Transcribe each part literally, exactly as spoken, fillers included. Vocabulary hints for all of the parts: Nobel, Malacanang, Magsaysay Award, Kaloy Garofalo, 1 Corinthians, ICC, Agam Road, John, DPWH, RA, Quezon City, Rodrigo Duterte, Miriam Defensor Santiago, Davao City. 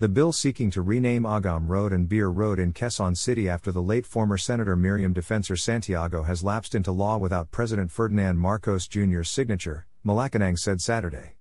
The bill seeking to rename Agam Road and Beer Road in Quezon City after the late former Senator Miriam Defensor Santiago has lapsed into law without President Ferdinand Marcos Junior's signature, Malacanang said Saturday.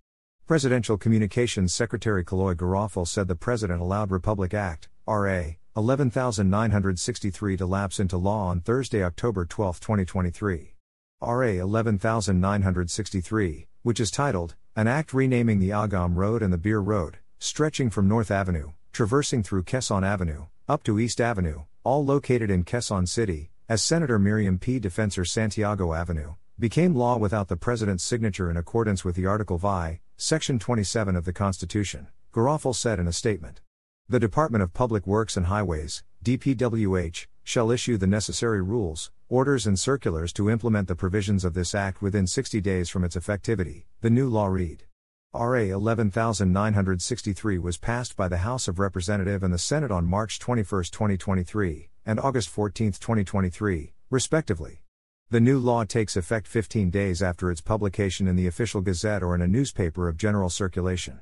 Presidential Communications Secretary Kaloy Garofalo said the president allowed Republic Act, R A, eleven thousand nine hundred sixty-three to lapse into law on Thursday, October twelfth, twenty twenty-three. R A eleven thousand nine hundred sixty-three, which is titled, An Act Renaming the Agam Road and the Beer Road, stretching from North Avenue, traversing through Quezon Avenue, up to East Avenue, all located in Quezon City, as Senator Miriam P. Defensor Santiago Avenue, became law without the President's signature in accordance with the Article five, Section twenty-seven of the Constitution, Garofalo said in a statement. The Department of Public Works and Highways, D P W H, shall issue the necessary rules, orders and circulars to implement the provisions of this Act within sixty days from its effectivity, the new law read. R A eleven thousand nine hundred sixty-three was passed by the House of Representatives and the Senate on March twenty-first, twenty twenty-three, and August fourteenth, twenty twenty-three, respectively. The new law takes effect fifteen days after its publication in the Official Gazette or in a newspaper of general circulation.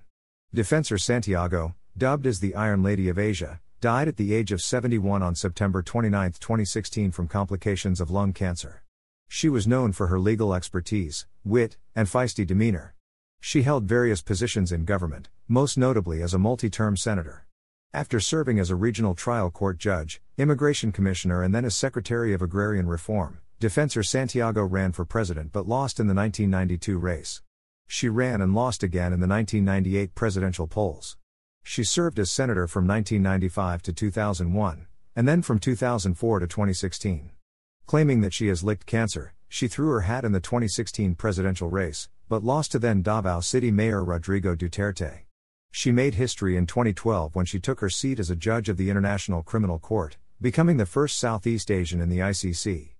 Defensor Santiago, dubbed as the Iron Lady of Asia, died at the age of seventy-one on September twenty-ninth, twenty sixteen from complications of lung cancer. She was known for her legal expertise, wit, and feisty demeanor. She held various positions in government, most notably as a multi-term senator. After serving as a regional trial court judge, immigration commissioner and then as Secretary of Agrarian Reform, Defensor Santiago ran for president but lost in the nineteen ninety-two race. She ran and lost again in the nineteen ninety-eight presidential polls. She served as senator from nineteen ninety-five to two thousand one, and then from two thousand four to twenty sixteen. Claiming that she has licked cancer, she threw her hat in the twenty sixteen presidential race, but lost to then Davao City Mayor Rodrigo Duterte. She made history in twenty twelve when she took her seat as a judge of the International Criminal Court, becoming the first Southeast Asian in the I C C.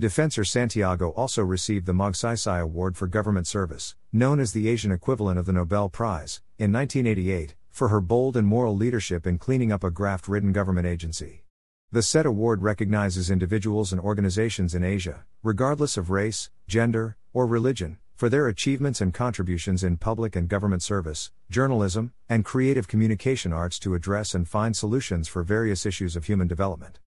Defensor Santiago also received the Magsaysay Award for Government Service, known as the Asian equivalent of the Nobel Prize, in nineteen eighty-eight, for her bold and moral leadership in cleaning up a graft-ridden government agency. The said award recognizes individuals and organizations in Asia, regardless of race, gender, or religion, for their achievements and contributions in public and government service, journalism, and creative communication arts to address and find solutions for various issues of human development.